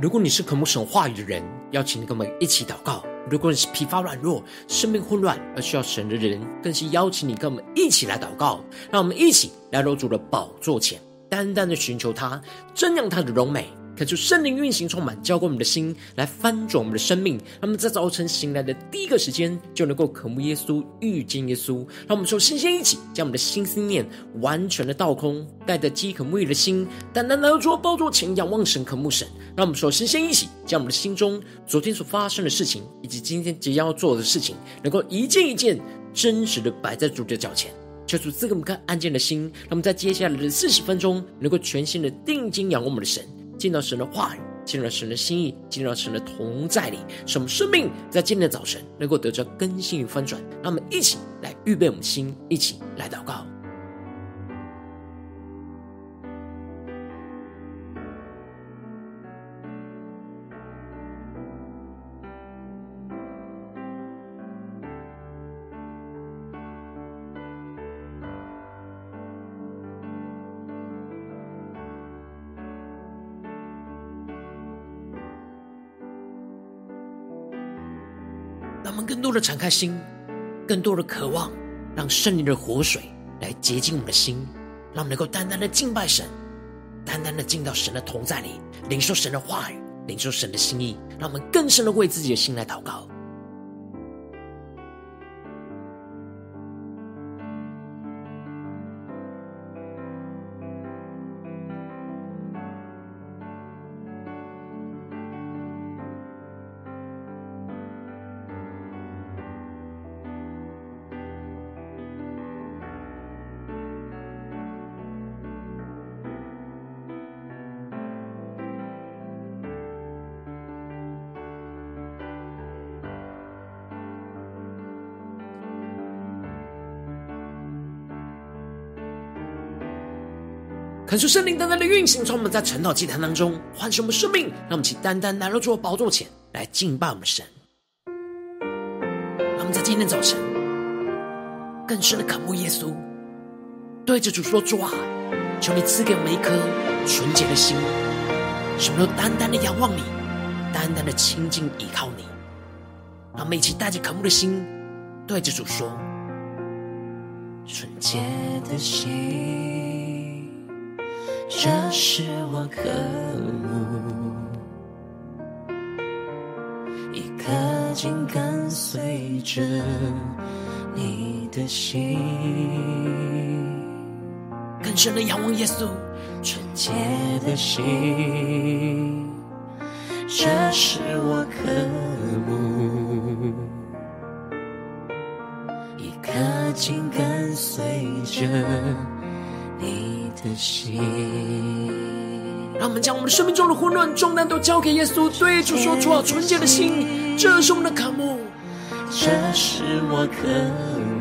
如果你是渴慕神话语的人，邀请你跟我们一起祷告。如果你是疲乏软弱、生命混乱而需要神的人，更是邀请你跟我们一起来祷告。让我们一起来到主的宝座前，单单的寻求他，瞻仰他的荣美，恳求圣灵运行充满，浇灌我们的心，来翻转我们的生命。让我们在早晨醒来的第一个时间，就能够渴慕耶稣、遇见耶稣。让我们说，先一起将我们的心思念完全的倒空，带着饥渴沐浴的心，单单来到主的宝座前，仰望神、渴慕神。让我们首先一起将我们的心中昨天所发生的事情，以及今天即将要做的事情，能够一件一件真实的摆在主的脚前，求主赐给我们看安静的心。让我们在接下来的40分钟能够全心的定睛仰望我们的神，见到神的话语，见到神的心意，见到神的同在里，使我们生命在今天的早晨能够得到更新与翻转。让我们一起来预备我们的心，一起来祷告。让我们更多的敞开心，更多的渴望，让圣灵的活水来洁净我们的心，让我们能够单单的敬拜神，单单的进到神的同在里，领受神的话语，领受神的心意。让我们更深的为自己的心来祷告。恳求圣灵单单的运行，从我们在晨祷祭坛当中唤醒我们生命，让我们起单单来到主的宝座前来敬拜我们神。让我们在今天早晨更深的渴慕耶稣，对着主说：主啊，求你赐给我们一颗纯洁的心，使我们都单单的仰望你，单单的亲近依靠你。让我们一起带着渴慕的心对着主说：纯洁的心，这是我渴慕，一颗紧跟随着你的心。更深的仰望耶稣，纯洁的心，这是我渴慕，一颗紧跟随着你的心。让我们将我们生命中的混乱、重担都交给耶稣，对主说：主啊，纯洁的心，这是我们的渴慕，这是我渴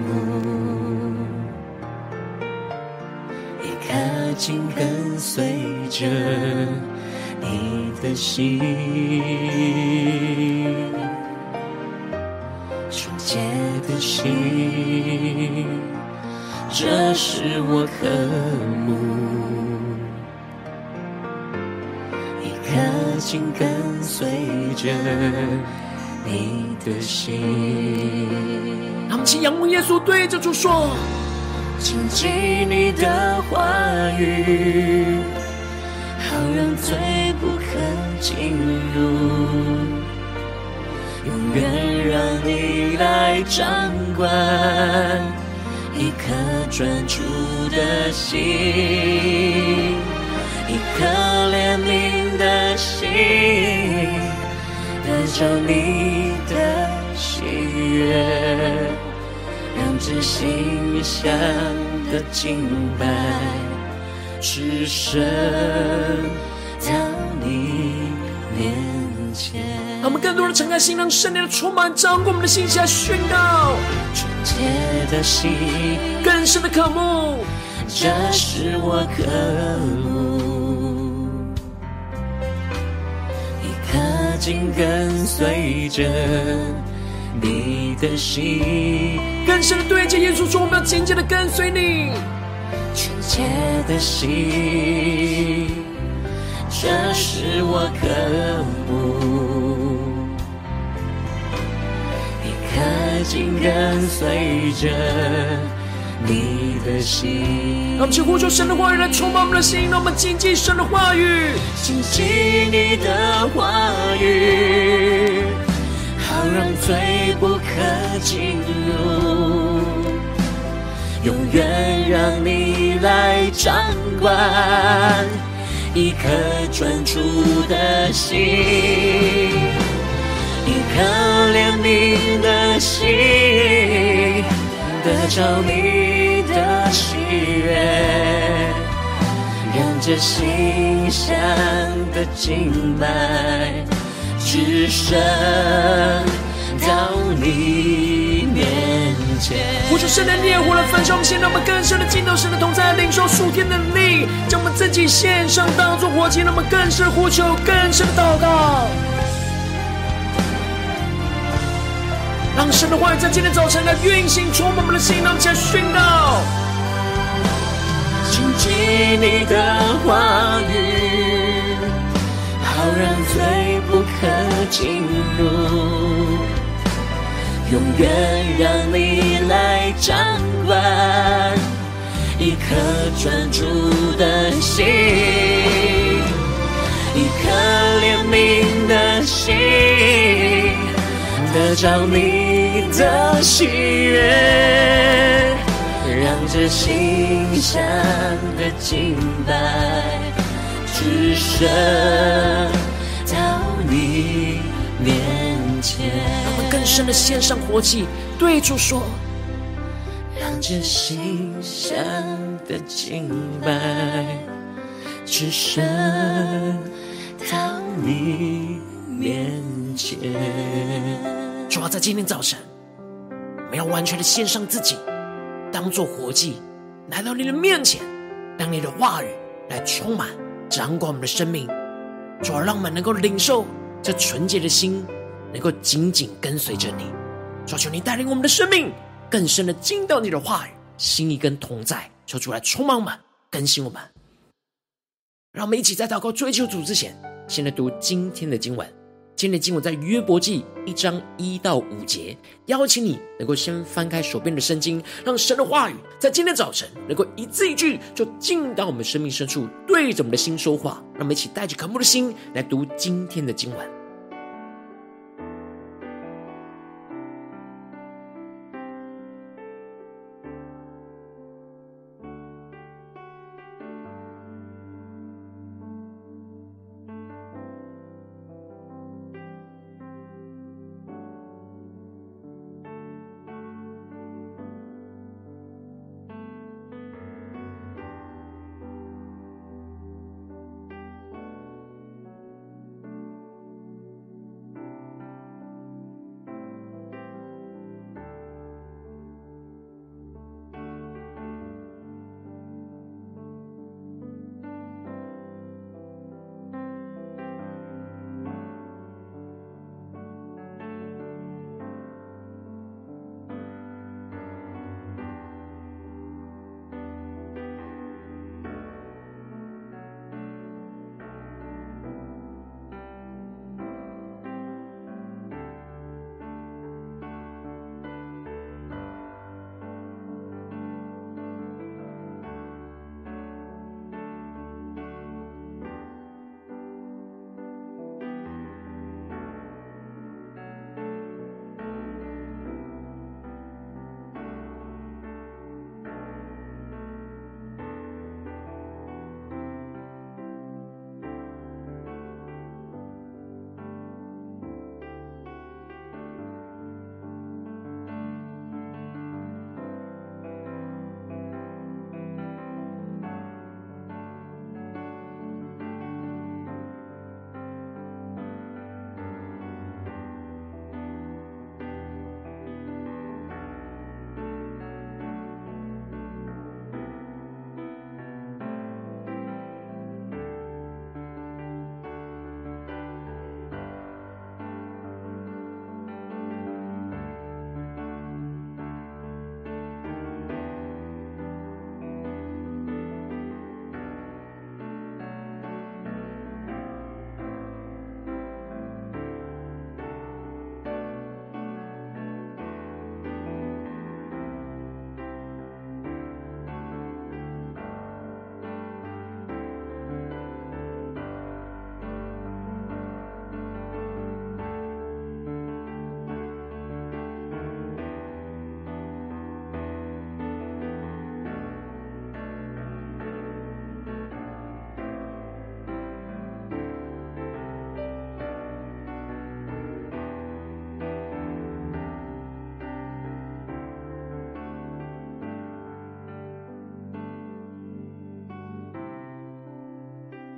慕，一颗紧跟随着你的心。纯洁的心，这是我渴慕，一颗紧跟随着你的心。让我们请仰望耶稣，对着主说：谨记你的话语，好让罪不可进入，永远让你来掌管一颗专注的心，一颗怜悯的心，得着你的喜悦，让真心相的敬拜，只身到你面前。让我们更多的敞开心，让圣灵的充满掌管我们的心，下宣告纯洁的心，更深的渴慕，这是我渴慕，一颗紧跟随着你的心，更深的对着耶稣说，我们要紧紧的跟随你，纯洁的心，这是我渴慕，一颗紧跟随着你的心。让我们去呼求神的话语来充满我们的心，让我们谨记神的话语，谨记你的话语，好让罪不可进入，永远让你来掌管，一颗专注的心，一颗怜悯的心，得着你的喜悦，让这心香的静脉直升到你面前。呼求神的烈火来焚烧我们，先让我们更深的进到神的同在，领受属天的力，将我们自己献上当作活祭，让我们更深的呼求，更深的祷告，让神的话语在今天早晨来运行，充满我们的心，让我们起来宣告，谨记你的话语，好让罪不可进入，永远让你来掌管，一颗专注的心，一颗怜悯的心，得着你的喜悦，让这馨香的敬拜直升到你面前。让我们更深的献上活祭，对主说，让这馨香的敬拜直升到你面前。主啊，在今天早晨，我们要完全的献上自己，当作活祭，来到你的面前，让你的话语来充满掌管我们的生命。主啊，让我们能够领受这纯洁的心，能够紧紧跟随着你。主啊，求你带领我们的生命更深的进到你的话语，心意跟同在，求主来充满我们，更新我们。让我们一起在祷告追求主之前，先来读今天的经文。今天的经文在约伯记1章1到5节，邀请你能够先翻开手边的圣经，让神的话语在今天早晨能够一字一句就进到我们生命深处，对着我们的心说话。让我们一起带着渴慕的心来读今天的经文。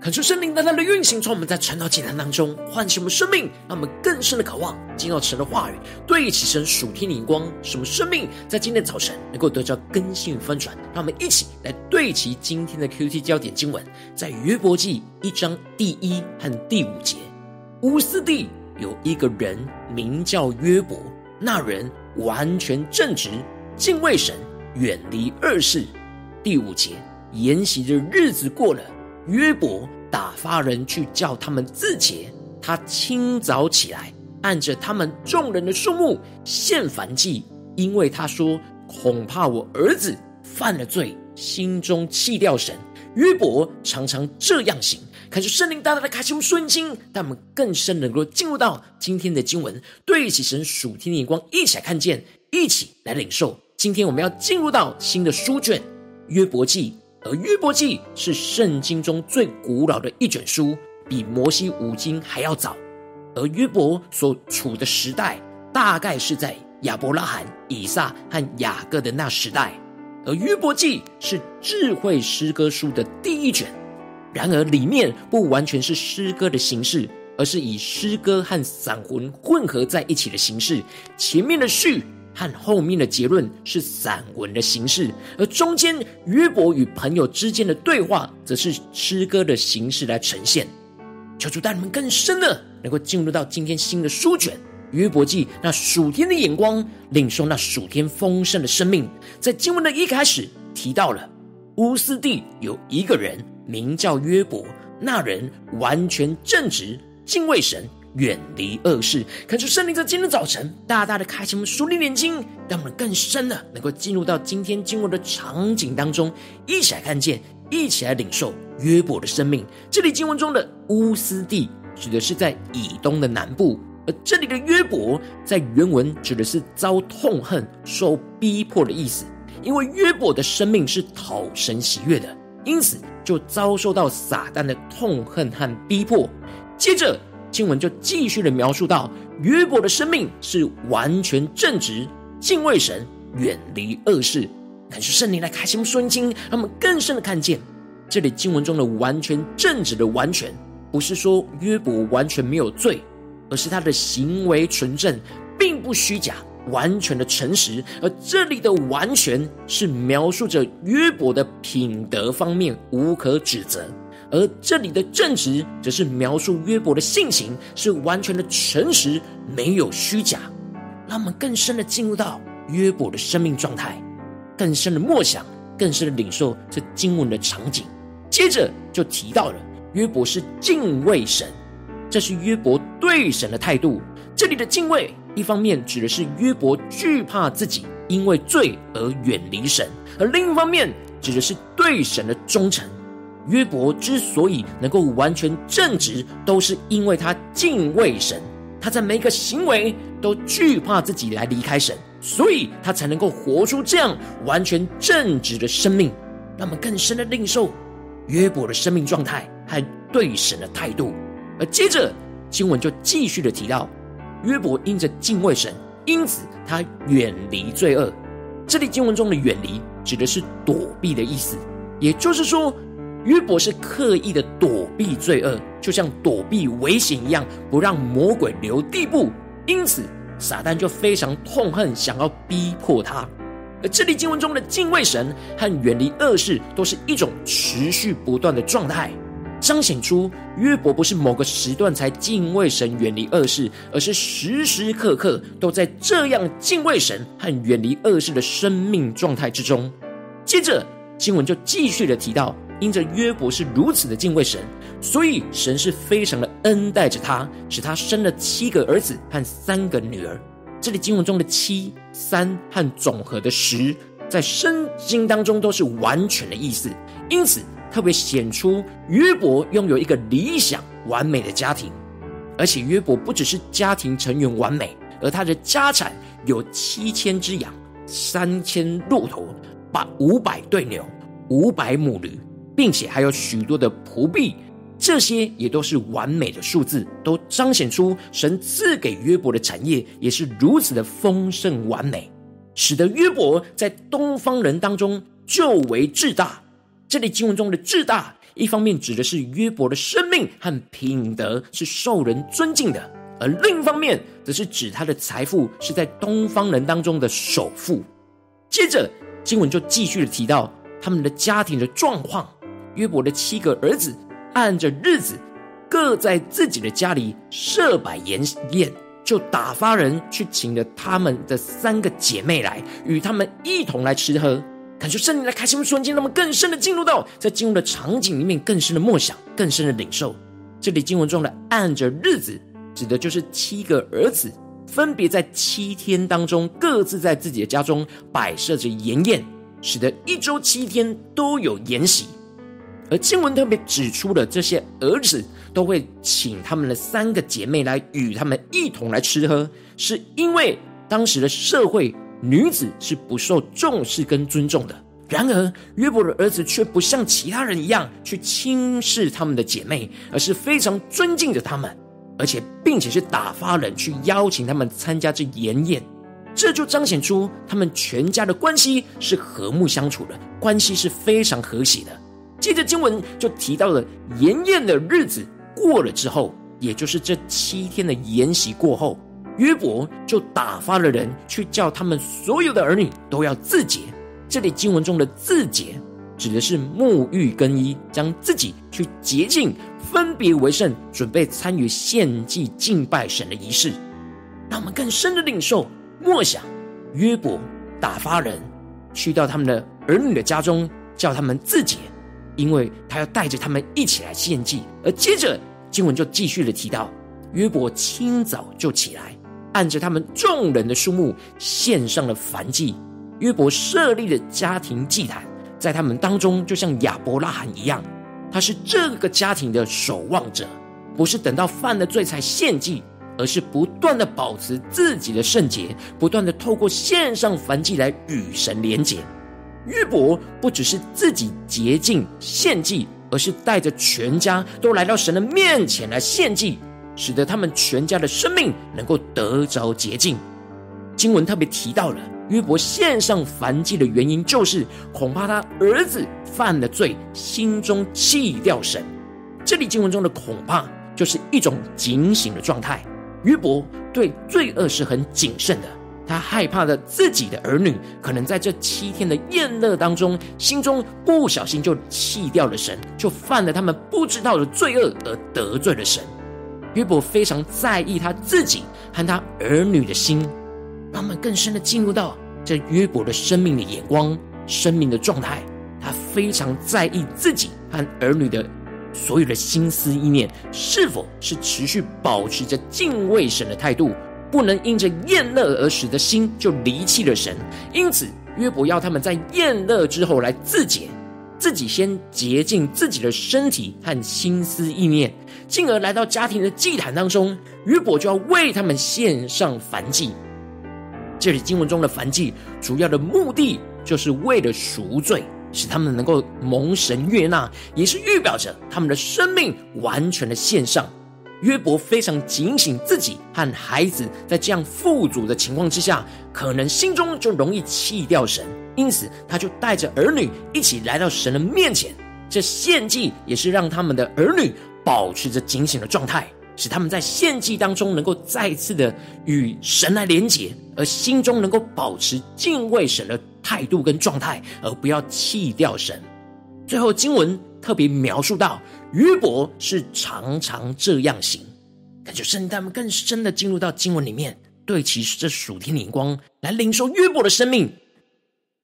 恳求圣灵单单的运行，从我们在传道讲坛当中唤醒我们生命，让我们更深的渴望进到神的话语，对齐神属天的眼光，使我们生命在今天的早晨能够得到更新与翻转。让我们一起来对齐今天的 QT 焦点经文，在约伯记1章第1和第5节，乌斯地有一个人名叫约伯，那人完全正直，敬畏神，远离恶事。第5节，筵席的日子过了，约伯打发人去叫他们自洁，他清早起来，按着他们众人的数目献燔祭，因为他说，恐怕我儿子犯了罪，心中弃掉神。约伯常常这样行。感谢圣灵大大的开启我们顺心，让我们更深能够进入到今天的经文，对齐神属天的眼光，一起来看见，一起来领受。今天我们要进入到新的书卷约伯记，而约伯记是圣经中最古老的一卷书，比摩西五经还要早。而约伯所处的时代大概是在亚伯拉罕、以撒和雅各的那时代。而约伯记是智慧诗歌书的第1卷，然而里面不完全是诗歌的形式，而是以诗歌和散文混合在一起的形式。前面的序和后面的结论是散文的形式，而中间约伯与朋友之间的对话则是诗歌的形式来呈现。求主带你们更深的能够进入到今天新的书卷约伯记，那属天的眼光，领受那属天丰盛的生命。在经文的一开始提到了乌斯地有一个人名叫约伯，那人完全正直，敬畏神，远离恶事。恳求圣灵在今天早晨大大的开启我们属灵眼睛，让我们更深的能够进入到今天经文的场景当中，一起来看见，一起来领受约伯的生命。这里经文中的乌斯地指的是在以东的南部，而这里的约伯在原文指的是遭痛恨、受逼迫的意思。因为约伯的生命是讨神喜悦的，因此就遭受到撒旦的痛恨和逼迫。接着经文就继续的描述到约伯的生命是完全正直，敬畏神，远离恶事。感谢圣灵来开启我们顺经，让我们更深的看见这里经文中的完全正直的完全，不是说约伯完全没有罪，而是他的行为纯正，并不虚假，完全的诚实。而这里的完全是描述着约伯的品德方面无可指责，而这里的正直则是描述约伯的性情是完全的诚实，没有虚假。让我们更深的进入到约伯的生命状态，更深的默想，更深的领受这经文的场景。接着就提到了约伯是敬畏神，这是约伯对神的态度。这里的敬畏一方面指的是约伯惧怕自己因为罪而远离神，而另一方面指的是对神的忠诚。约伯之所以能够完全正直，都是因为他敬畏神，他在每一个行为都惧怕自己来离开神，所以他才能够活出这样完全正直的生命。让我们更深的领受约伯的生命状态和对神的态度。而接着经文就继续的提到约伯因着敬畏神，因此他远离罪恶。这里经文中的远离指的是躲避的意思，也就是说约伯是刻意的躲避罪恶，就像躲避危险一样，不让魔鬼留地步，因此撒旦就非常痛恨，想要逼迫他。而这里经文中的敬畏神和远离恶事都是一种持续不断的状态，彰显出约伯不是某个时段才敬畏神远离恶事，而是时时刻刻都在这样敬畏神和远离恶事的生命状态之中。接着经文就继续的提到因着约伯是如此的敬畏神，所以神是非常的恩待着他，使他生了7个儿子和3个女儿。这里经文中的7、3和总和的10，在圣经当中都是完全的意思，因此特别显出约伯拥有一个理想完美的家庭。而且约伯不只是家庭成员完美，而他的家产有7000只羊、3000骆驼、500对牛、500母驴，并且还有许多的仆婢，这些也都是完美的数字，都彰显出神赐给约伯的产业也是如此的丰盛完美，使得约伯在东方人当中就为至大。这里经文中的至大一方面指的是约伯的生命和品德是受人尊敬的，而另一方面则是指他的财富是在东方人当中的首富。接着经文就继续的提到他们的家庭的状况，约伯的7个儿子按着日子各在自己的家里设摆筵宴，就打发人去请了他们的3个姐妹来，与他们一同来吃喝。感谢圣灵来开启我们瞬间，让我们更深的进入到在经文的场景里面，更深的默想，更深的领受。这里经文中的按着日子指的就是7个儿子分别在7天当中各自在自己的家中摆设着筵宴，使得1周7天都有筵席。而经文特别指出了这些儿子都会请他们的3个姐妹来与他们一同来吃喝，是因为当时的社会女子是不受重视跟尊重的。然而约伯的儿子却不像其他人一样去轻视他们的姐妹，而是非常尊敬着他们，而且并且是打发人去邀请他们参加这筵宴。这就彰显出他们全家的关系是和睦相处的，关系是非常和谐的。接着经文就提到了筵宴的日子过了之后，也就是这7天的筵席过后，约伯就打发了人去叫他们所有的儿女都要自洁。这里经文中的自洁指的是沐浴更衣，将自己去洁净，分别为圣，准备参与献祭敬拜神的仪式。让我们更深的领受默想，约伯打发人去到他们的儿女的家中，叫他们自洁，因为他要带着他们一起来献祭。而接着经文就继续的提到，约伯清早就起来，按着他们众人的数目献上了燔祭。约伯设立了家庭祭坛，在他们当中就像亚伯拉罕一样，他是这个家庭的守望者，不是等到犯了罪才献祭，而是不断的保持自己的圣洁，不断的透过献上燔祭来与神连结。约伯不只是自己洁净献祭，而是带着全家都来到神的面前来献祭，使得他们全家的生命能够得着洁净。经文特别提到了约伯献上燔祭的原因，就是恐怕他儿子犯了罪，心中弃掉神。这里经文中的恐怕就是一种警醒的状态，约伯对罪恶是很谨慎的，他害怕的自己的儿女可能在这7天的宴乐当中，心中不小心就弃掉了神，就犯了他们不知道的罪恶而得罪了神。约伯非常在意他自己和他儿女的心，让我们更深的进入到这约伯的生命的眼光，生命的状态。他非常在意自己和儿女的所有的心思意念是否是持续保持着敬畏神的态度，不能因着厌乐而使得心就离弃了神。因此约伯要他们在厌乐之后来自洁，自己先洁净自己的身体和心思意念，进而来到家庭的祭坛当中，约伯就要为他们献上燔祭。这里经文中的燔祭主要的目的就是为了赎罪，使他们能够蒙神悦纳，也是预表着他们的生命完全的献上。约伯非常警醒自己和孩子在这样富足的情况之下，可能心中就容易弃掉神，因此他就带着儿女一起来到神的面前。这献祭也是让他们的儿女保持着警醒的状态，使他们在献祭当中能够再次的与神来连结，而心中能够保持敬畏神的态度跟状态，而不要弃掉神。最后经文特别描述到约伯是常常这样行，感觉圣诞们更深的进入到经文里面，对其这属天的眼光来领受约伯的生命。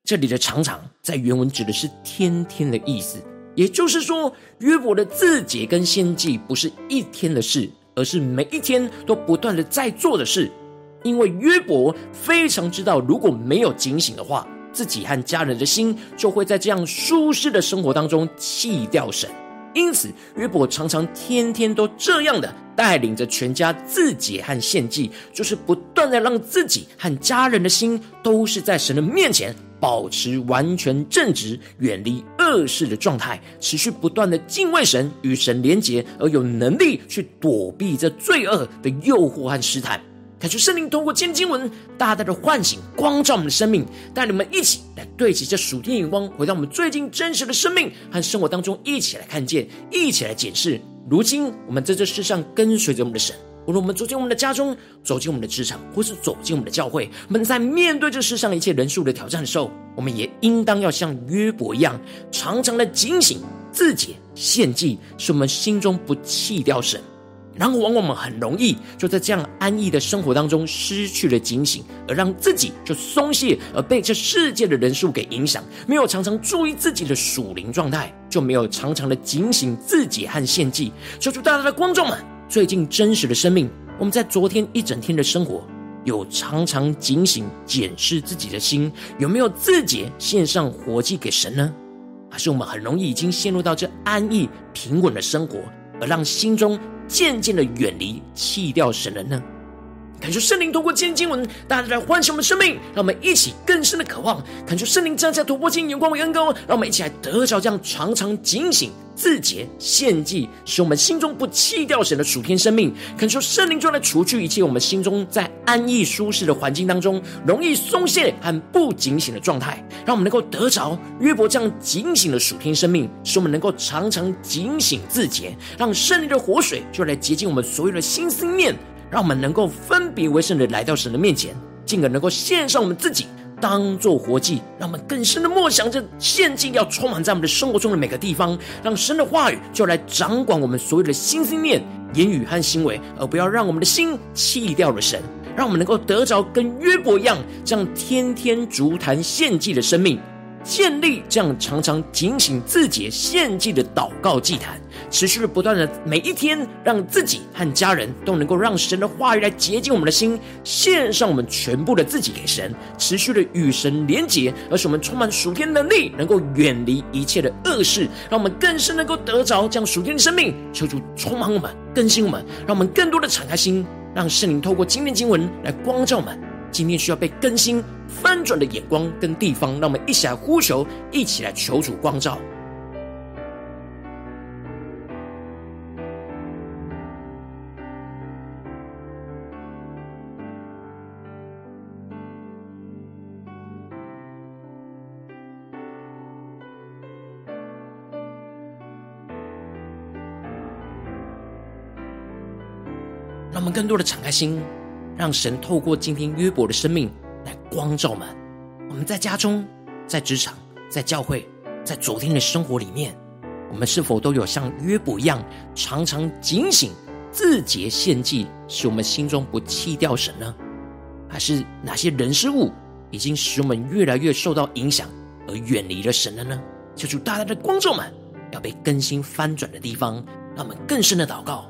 这里的常常在原文指的是天天的意思，也就是说约伯的自洁跟献祭不是一天的事，而是每一天都不断的在做的事。因为约伯非常知道，如果没有警醒的话，自己和家人的心就会在这样舒适的生活当中弃掉神。因此约伯常常天天都这样的带领着全家自洁和献祭，就是不断的让自己和家人的心都是在神的面前保持完全正直，远离恶事的状态，持续不断的敬畏神，与神连结，而有能力去躲避这罪恶的诱惑和试探。感觉圣灵通过今天经文大大的唤醒光照我们的生命，带你们一起来对齐这属天眼光，回到我们最近真实的生命和生活当中，一起来看见，一起来检视。如今我们在这世上跟随着我们的神，无论我们走进我们的家中，走进我们的职场，或是走进我们的教会，我们在面对这世上一切人数的挑战的时候，我们也应当要像约伯一样，常常的警醒自己，献祭是我们心中不弃掉神。然后往往我们很容易就在这样安逸的生活当中失去了警醒，而让自己就松懈，而被这世界的人数给影响，没有常常注意自己的属灵状态，就没有常常的警醒自己和献祭。求主大大的光照们最近真实的生命，我们在昨天一整天的生活有常常警醒检视自己的心，有没有自己献上活祭给神呢？还是我们很容易已经陷入到这安逸平稳的生活，而让心中渐渐的远离弃掉神人呢？感受圣灵通过今天经文大家来唤醒我们生命，让我们一起更深的渴望。感受圣灵降下突破性眼光为恩膏，让我们一起来得着这样常常警醒自洁献祭，使我们心中不弃掉神的属天生命。感受圣灵就来除去一切我们心中在安逸舒适的环境当中容易松懈和不警醒的状态，让我们能够得着约伯这样警醒的属天生命，使我们能够常常警醒自洁，让圣灵的活水就来洁净我们所有的心思念，让我们能够分别为圣的来到神的面前，进而能够献上我们自己当作活祭，让我们更深的默想这献祭要充满在我们的生活中的每个地方，让神的话语就来掌管我们所有的心思念言语和行为，而不要让我们的心弃掉了神，让我们能够得着跟约伯一样这样天天筑坛献祭的生命，建立这样常常警醒自己献祭的祷告祭坛，持续的不断的每一天，让自己和家人都能够让神的话语来洁净我们的心，献上我们全部的自己给神，持续的与神连结，而使我们充满属天能力，能够远离一切的恶事，让我们更深能够得着这样属天的生命。求主充满我们，更新我们，让我们更多的敞开心，让圣灵透过今天经文来光照我们今天需要被更新翻转的眼光跟地方，让我们一起来呼求，一起来求主光照。让我们更多的敞开心，让神透过今天约伯的生命来光照我们。我们在家中，在职场，在教会，在昨天的生活里面，我们是否都有像约伯一样常常警醒自洁献祭，使我们心中不弃掉神呢？还是哪些人事物已经使我们越来越受到影响而远离了神了呢？求主大大的光照我们要被更新翻转的地方，让我们更深的祷告。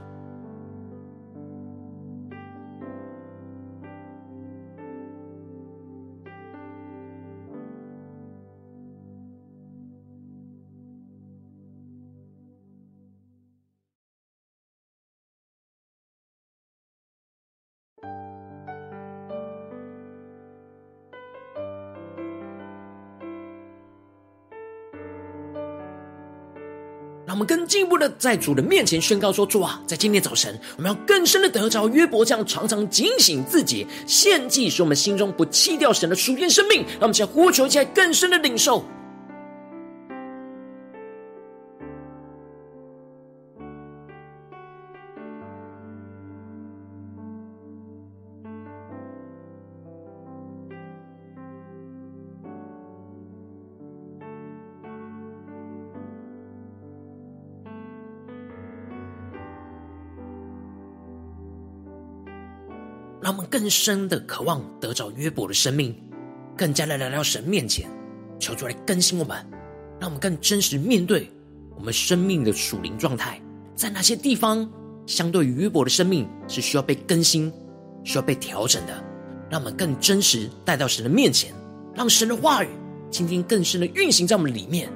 让我们更进一步的在主的面前宣告说，主啊，在今天早晨我们要更深的得着约伯这样常常警醒自己献祭，使我们心中不弃掉神的属天生命。让我们再呼求一下更深的领受。让我们更深的渴望得着约伯的生命，更加的来到神面前，求主来更新我们，让我们更真实面对我们生命的属灵状态，在哪些地方相对于约伯的生命是需要被更新，需要被调整的，让我们更真实带到神的面前，让神的话语今天更深的运行在我们里面。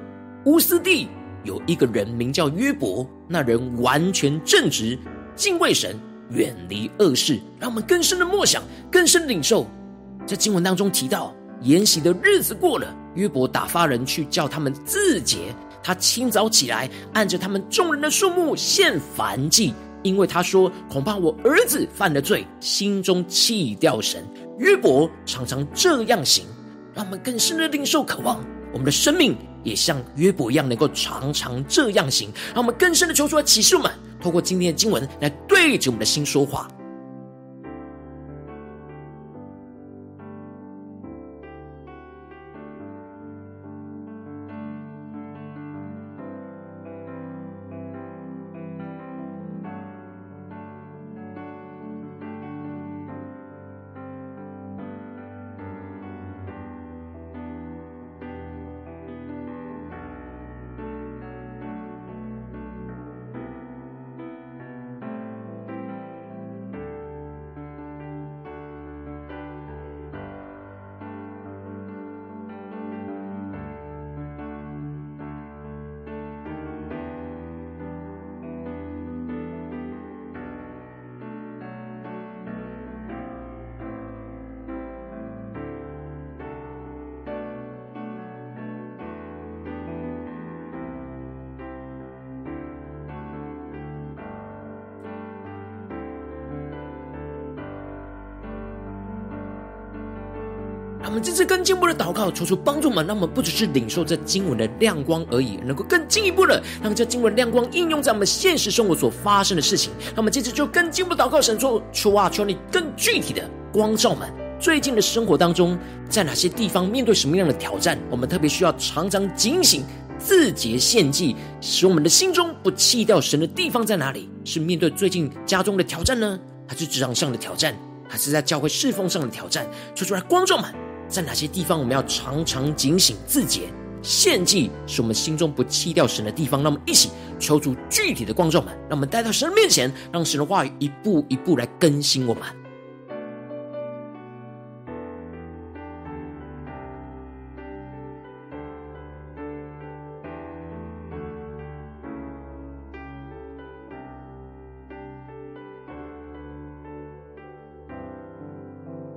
乌斯地有一个人名叫约伯，那人完全正直，敬畏神，远离恶事。让我们更深的默想，更深的领受。在经文当中提到，筵席的日子过了，约伯打发人去叫他们自洁，他清早起来，按着他们众人的数目献燔祭，因为他说恐怕我儿子犯了罪，心中弃掉神。约伯常常这样行，让我们更深的领受渴望，我们的生命也像约伯一样能够常常这样行。让我们更深的求出来启示我们，透过今天的经文来对着我们的心说话。我们这次更进一步的祷告，求主帮助我们，让我们不只是领受这经文的亮光而已，能够更进一步的让这经文的亮光应用在我们现实生活所发生的事情。那我们这次就更进一步的祷告神说，求啊，求你更具体的光照们最近的生活当中，在哪些地方面对什么样的挑战，我们特别需要常常警醒自洁献祭，使我们的心中不弃掉神的地方在哪里？是面对最近家中的挑战呢，还是职场上的挑战，还是在教会侍奉上的挑战？求主来光照们在哪些地方我们要常常警醒自洁献祭，是我们心中不弃掉神的地方。让我们一起求主具体的光照们，让我们带到神面前，让神的话语一步一步来更新我们。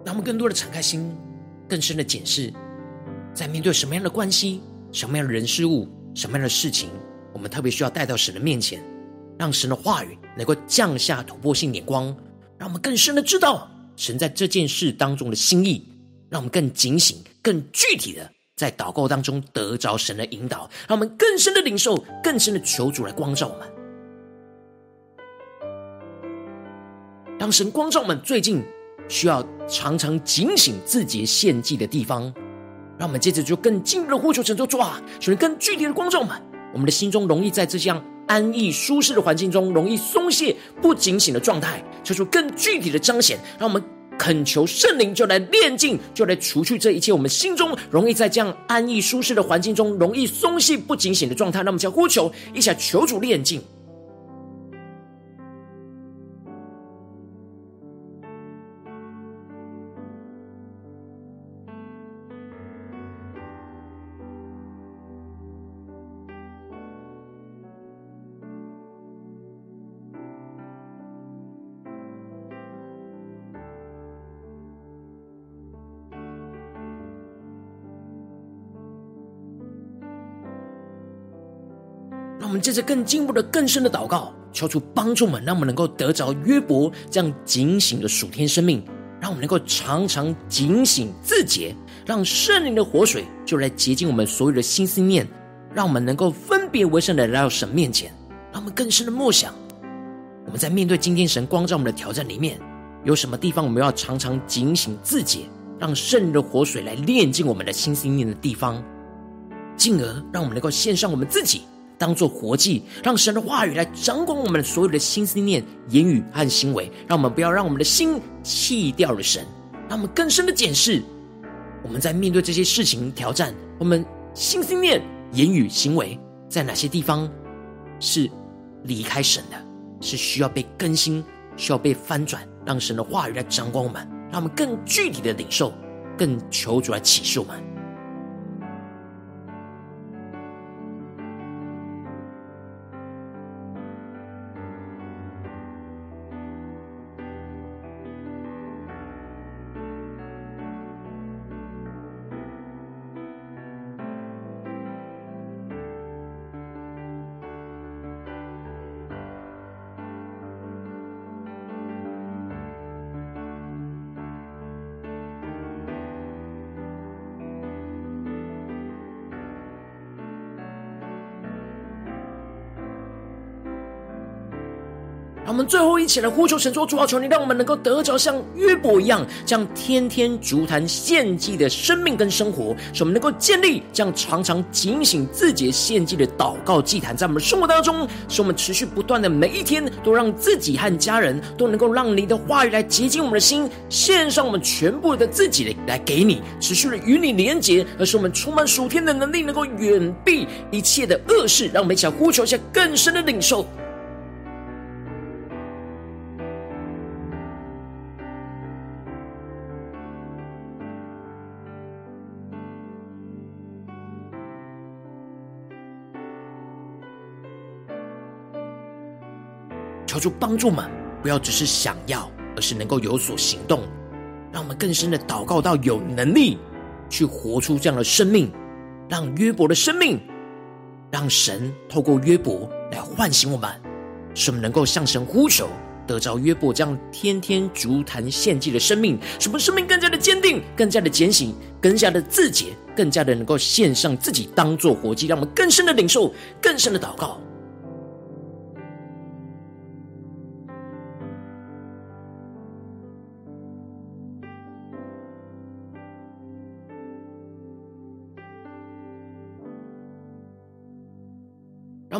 让我们更多的敞开心，更深的检视，在面对什么样的关系、什么样的人事物、什么样的事情，我们特别需要带到神的面前，让神的话语能够降下突破性眼光，让我们更深的知道神在这件事当中的心意，让我们更警醒、更具体的在祷告当中得着神的引导，让我们更深的领受、更深的求主来光照我们。当神光照我们最近需要常常警醒自己献祭的地方，让我们接着就更进一步的呼求神说，求你更具体的光照们，我们的心中容易在这样安逸舒适的环境中容易松懈不警醒的状态，求出更具体的彰显，让我们恳求圣灵就来炼净，就来除去这一切我们心中容易在这样安逸舒适的环境中容易松懈不警醒的状态。让我们再呼求一下，求主炼净。我们接着更进一步的更深的祷告，求主帮助我们，让我们能够得着约伯这样警醒的属天生命，让我们能够常常警醒自洁，让圣灵的活水就来洁净我们所有的心思念，让我们能够分别为圣的来到神面前。让我们更深的默想，我们在面对今天神光照我们的挑战里面，有什么地方我们要常常警醒自洁，让圣灵的活水来炼净我们的心思念的地方，进而让我们能够献上我们自己当作活祭，让神的话语来掌管我们所有的心思念、言语和行为，让我们不要让我们的心弃掉了神。让我们更深的检视，我们在面对这些事情挑战，我们心思念、言语、行为在哪些地方是离开神的，是需要被更新、需要被翻转，让神的话语来掌管我们，让我们更具体的领受，更求主来启示我们。让我们最后一起来呼求神说，主啊，求你让我们能够得着像约伯一样，这样天天足坛献祭的生命跟生活，使我们能够建立这样常常警醒自己献祭的祷告祭坛，在我们生活当中，使我们持续不断的每一天都让自己和家人都能够让你的话语来洁净我们的心，献上我们全部的自己来给你，持续的与你连结，而是我们充满属天的能力，能够远避一切的恶事。让我们一起来呼求一下更深的领受。求主帮助我们不要只是想要，而是能够有所行动，让我们更深的祷告到有能力去活出这样的生命，让约伯的生命，让神透过约伯来唤醒我们，使我们能够向神呼求，得着约伯这样天天足坛献祭的生命，使我们生命更加的坚定，更加的警醒，更加的自洁，更加的能够献上自己当作活祭。让我们更深的领受，更深的祷告。我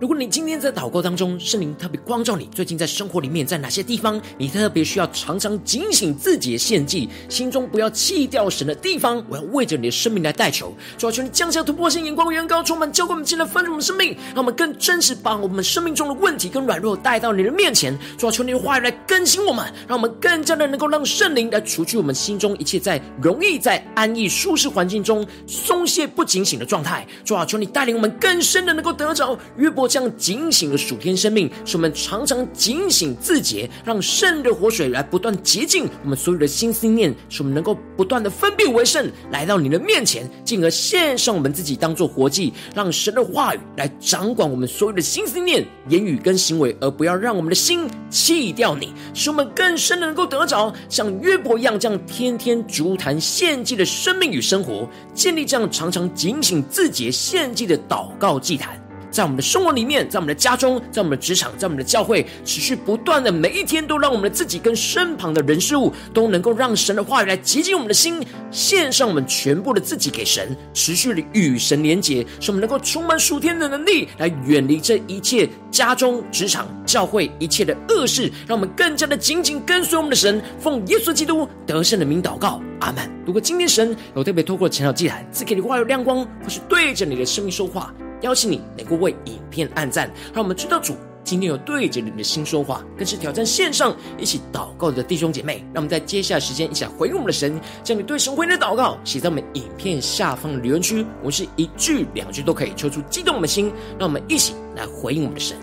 如果你今天在祷告当中，圣灵特别光照你，最近在生活里面，在哪些地方你特别需要常常警醒自己的献祭，心中不要弃掉神的地方，我要为着你的生命来代求。主啊，求你降下突破性眼光，远高充满，浇灌我们，进来翻转我们生命，让我们更真实把我们生命中的问题跟软弱带到你的面前。主啊，求你的话语来更新我们，让我们更加的能够让圣灵来除去我们心中一切在容易在安逸舒适环境中松懈不警醒的状态。主啊，求你带领我们更深的能够得着约伯这样警醒的属天生命，使我们常常警醒自洁，让圣的活水来不断洁净我们所有的心思念，使我们能够不断的分别为圣，来到你的面前，进而献上我们自己当作活祭，让神的话语来掌管我们所有的心思念、言语跟行为，而不要让我们的心弃掉你，使我们更深的能够得着像约伯一样这样天天足坛献祭的生命与生活，建立这样常常警醒自洁献祭的祷告祭坛，在我们的生活里面，在我们的家中，在我们的职场，在我们的教会，持续不断的每一天都让我们的自己跟身旁的人事物都能够让神的话语来洁净我们的心，献上我们全部的自己给神，持续的与神连结，使我们能够充满属天的能力来远离这一切家中、职场、教会一切的恶事，让我们更加的紧紧跟随我们的神。奉耶稣基督得胜的名祷告，阿们。如果今天神有特别透过晨祷祭坛赐给你话语亮光，或是对着你的生命说话，邀请你能够为影片按赞，让我们知道主今天有对着你的心说话，更是挑战线上一起祷告的弟兄姐妹。让我们在接下来时间一起来回应我们的神，将你对神回应的祷告写在我们影片下方的留言区，我是一句两句都可以，抽出激动我们的心，让我们一起来回应我们的神。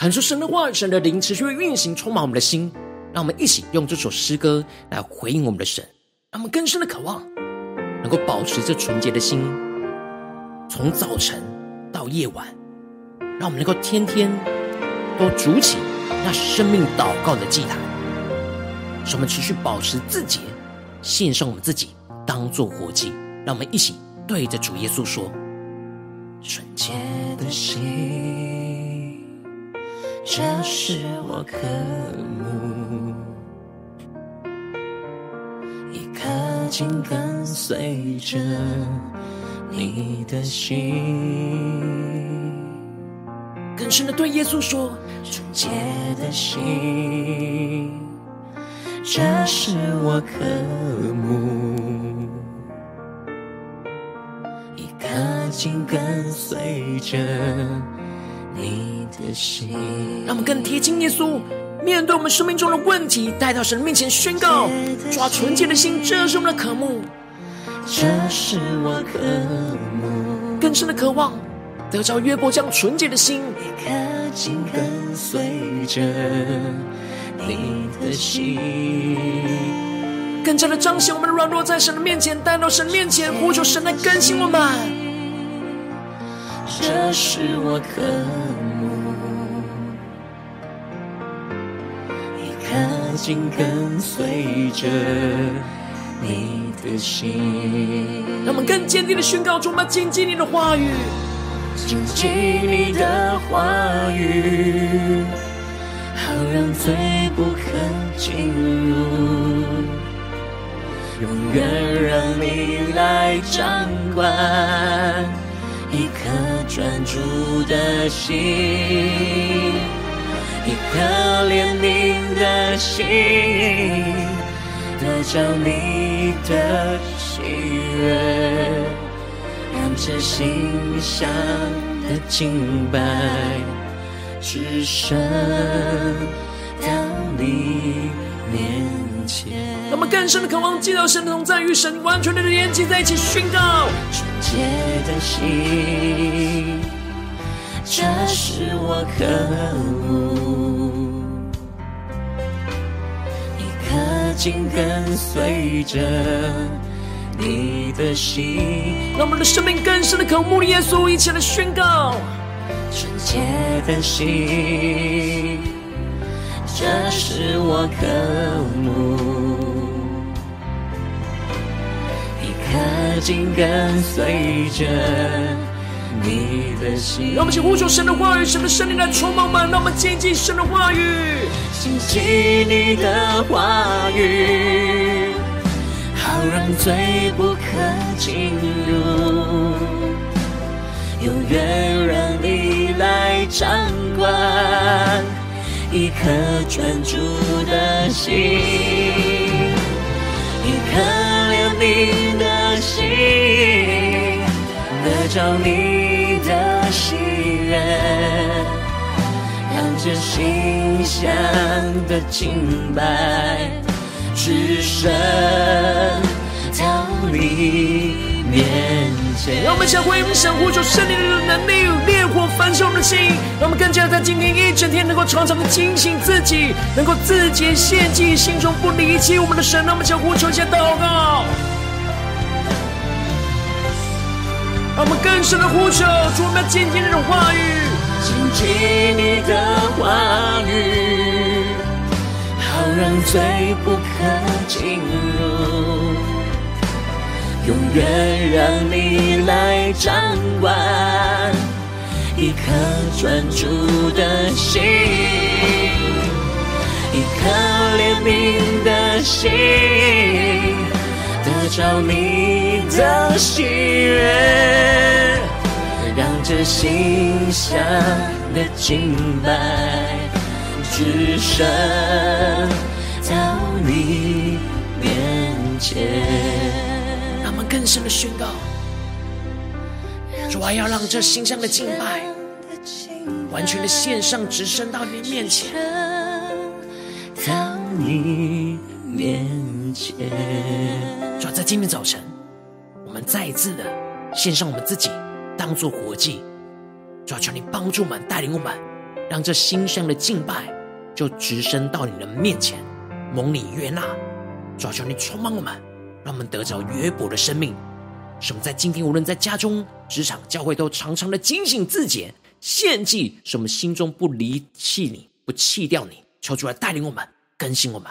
恳求神的话语、神的灵持续运行，充满我们的心。让我们一起用这首诗歌来回应我们的神，让我们更深的渴望能够保持这纯洁的心，从早晨到夜晚，让我们能够天天都筑起那生命祷告的祭坛，使我们持续保持自洁，献上我们自己当作活祭。让我们一起对着主耶稣说：纯洁的心，这是我渴慕，一颗心跟随着你的心。更深的对耶稣说：纯洁的心，这是我渴慕，一颗心跟随着你的心。让我们更贴近耶稣，面对我们生命中的问题，带到神面前宣告，抓纯洁的心，这是我们的渴慕，这是我渴慕。更深的渴望得着约伯这样纯洁的心，一颗心跟随着你的心，更加的彰显我们的软弱，在神的面前，带到神面前，呼求神来更新我们。这是我渴慕，一颗心跟随着你的心。让我们更坚定的宣告主，我们谨记你的话语，谨记你的话语，好让罪不可进入，永远让你来掌管一颗专注的心，一颗怜悯的心，得着你的喜悦，让这心香的敬拜只剩到你面前。那么更深的渴望进到神的同在，与神完全的连接在一起，宣告纯洁的心，这是我渴慕，一颗心跟随着你的心。让我们的生命更深的渴慕耶稣，一起来宣告纯洁的心，这是我渴慕，一颗心跟随着你的心。让我们请呼求神的话语，神的圣灵来充满我们，让我们谨记神的话语，谨记你的话语，好让罪不可进入，永远让你来掌管一颗专注的心，一颗怜悯的心，得着你的喜悦，让这馨香的敬拜只剩到你面前。让我们想回应，想呼求圣灵的能力，烈火焚烧我们的心，让我们更加在今天一整天能够常常的警醒自己，能够自洁献祭，心中不离弃我们的神。让我们想呼求一下祷告，让我们更深的呼求主，我们要谨记你的话语，谨记你的话语，好让罪不可进入，永远让你来掌管一颗专注的心，一颗怜悯的心，得着你的喜悦，让这馨香的敬拜只剩到你面前。让我们更深的宣告，主啊，要让这馨香的敬拜完全的献上，直升到你面前，到你面前。主啊，在今天早晨，我们再一次的献上我们自己当作活祭，主啊，求你帮助我们，带领我们让这馨香的敬拜就直升到你的面前，蒙你悦纳。主啊，求你充满我们，让我们得着约伯的生命，使我们在今天无论在家中、职场、教会都常常的警醒自己，献祭使我们心中不离弃你，不弃掉你。求主来带领我们，更新我们。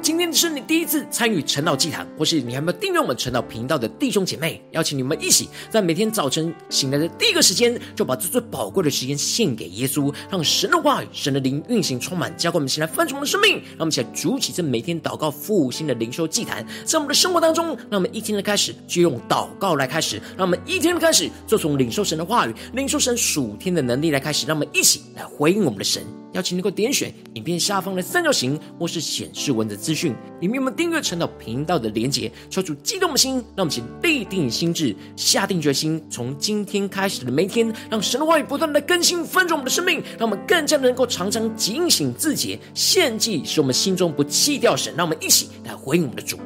今天是你第一次参与晨祷祭坛，或是你还没有订阅我们晨祷频道的弟兄姐妹，邀请你们一起在每天早晨醒来的第一个时间，就把这最宝贵的时间献给耶稣，让神的话语、神的灵运行充满，浇灌我们现在翻转我们的生命。让我们一起来筑起这每天祷告复兴的灵修祭坛，在我们的生活当中，让我们一天的开始就用祷告来开始，让我们一天的开始就从领受神的话语、领受神属天的能力来开始。让我们一起来回应我们的神。邀请能够点选影片下方的三角形，或是显示文字资讯里面我们订阅晨祷频道的连结，抽出激动的心，让我们一起立定心志，下定决心，从今天开始的每一天，让神的话语不断的更新翻转我们的生命，让我们更加能够常常警醒自己，献祭使我们心中不弃掉神。让我们一起来回应我们的主。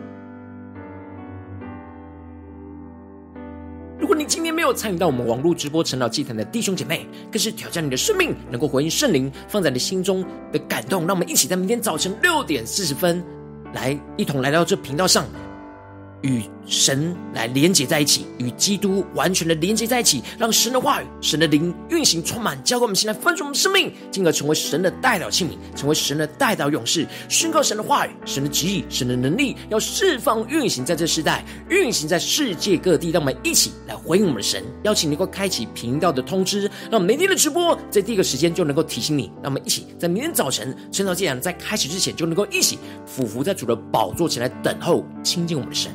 如果你今天没有参与到我们网络直播晨祷祭坛的弟兄姐妹，更是挑战你的生命能够回应圣灵放在你心中的感动。让我们一起在明天早晨6:40来一同来到这频道上，与神来连结在一起，与基督完全的连结在一起，让神的话语、神的灵运行充满，浇灌我们心来翻转我们生命，进而成为神的代祷器皿，成为神的代祷勇士，宣告神的话语、神的旨意、神的能力，要释放运行在这世代，运行在世界各地。让我们一起来回应我们的神。邀请能够开启频道的通知，让每天的直播在第一个时间就能够提醒你。让我们一起在明天早晨晨祷祭坛在开始之前，就能够一起俯伏在主的宝座前来等候亲近我们的神。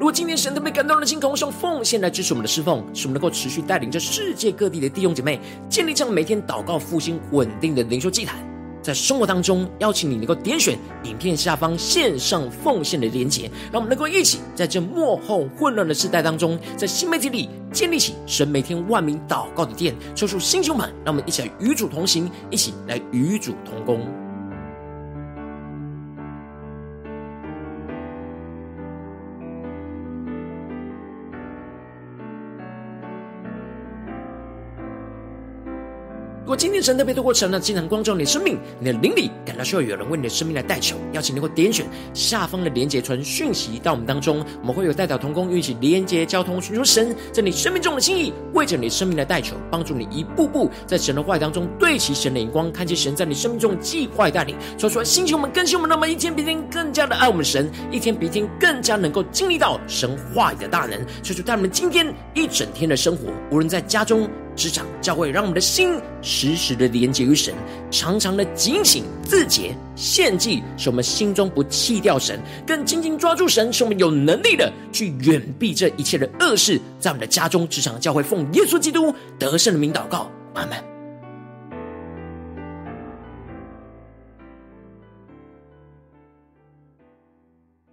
如果今天神特别感动的心，同用奉献来支持我们的侍奉，使我们能够持续带领着世界各地的弟兄姐妹建立这样每天祷告复兴稳定的灵修祭坛。在生活当中，邀请你能够点选影片下方线上奉献的连结，让我们能够一起在这末后混乱的时代当中，在新媒体里建立起神每天万名祷告的殿，抽出新兄们，让我们一起来与主同行，一起来与主同工。如果今天神特别透过神呢，经常光照你的生命，你的灵里感到需要有人为你的生命来代求，邀请能够点选下方的连结传讯息到我们当中，我们会有代祷同工一起连结交通，寻求神在你生命中的心意，为着你的生命来代求，帮助你一步步在神的话语当中对齐神的眼光，看见神在你生命中的计划带领，说出来兴起我们，更新我们，那么一天比一天更加的爱我们神，一天比一天更加能够经历到神话语的大能，所以说带我们今天一整天的生活，无论在家中、职场、教会，让我们的心时时的连结于神，常常的警醒自洁，献祭使我们心中不弃掉神，更紧紧抓住神，使我们有能力的去远避这一切的恶事，在我们的家中、职场、教会，奉耶稣基督得胜的名祷告，阿们。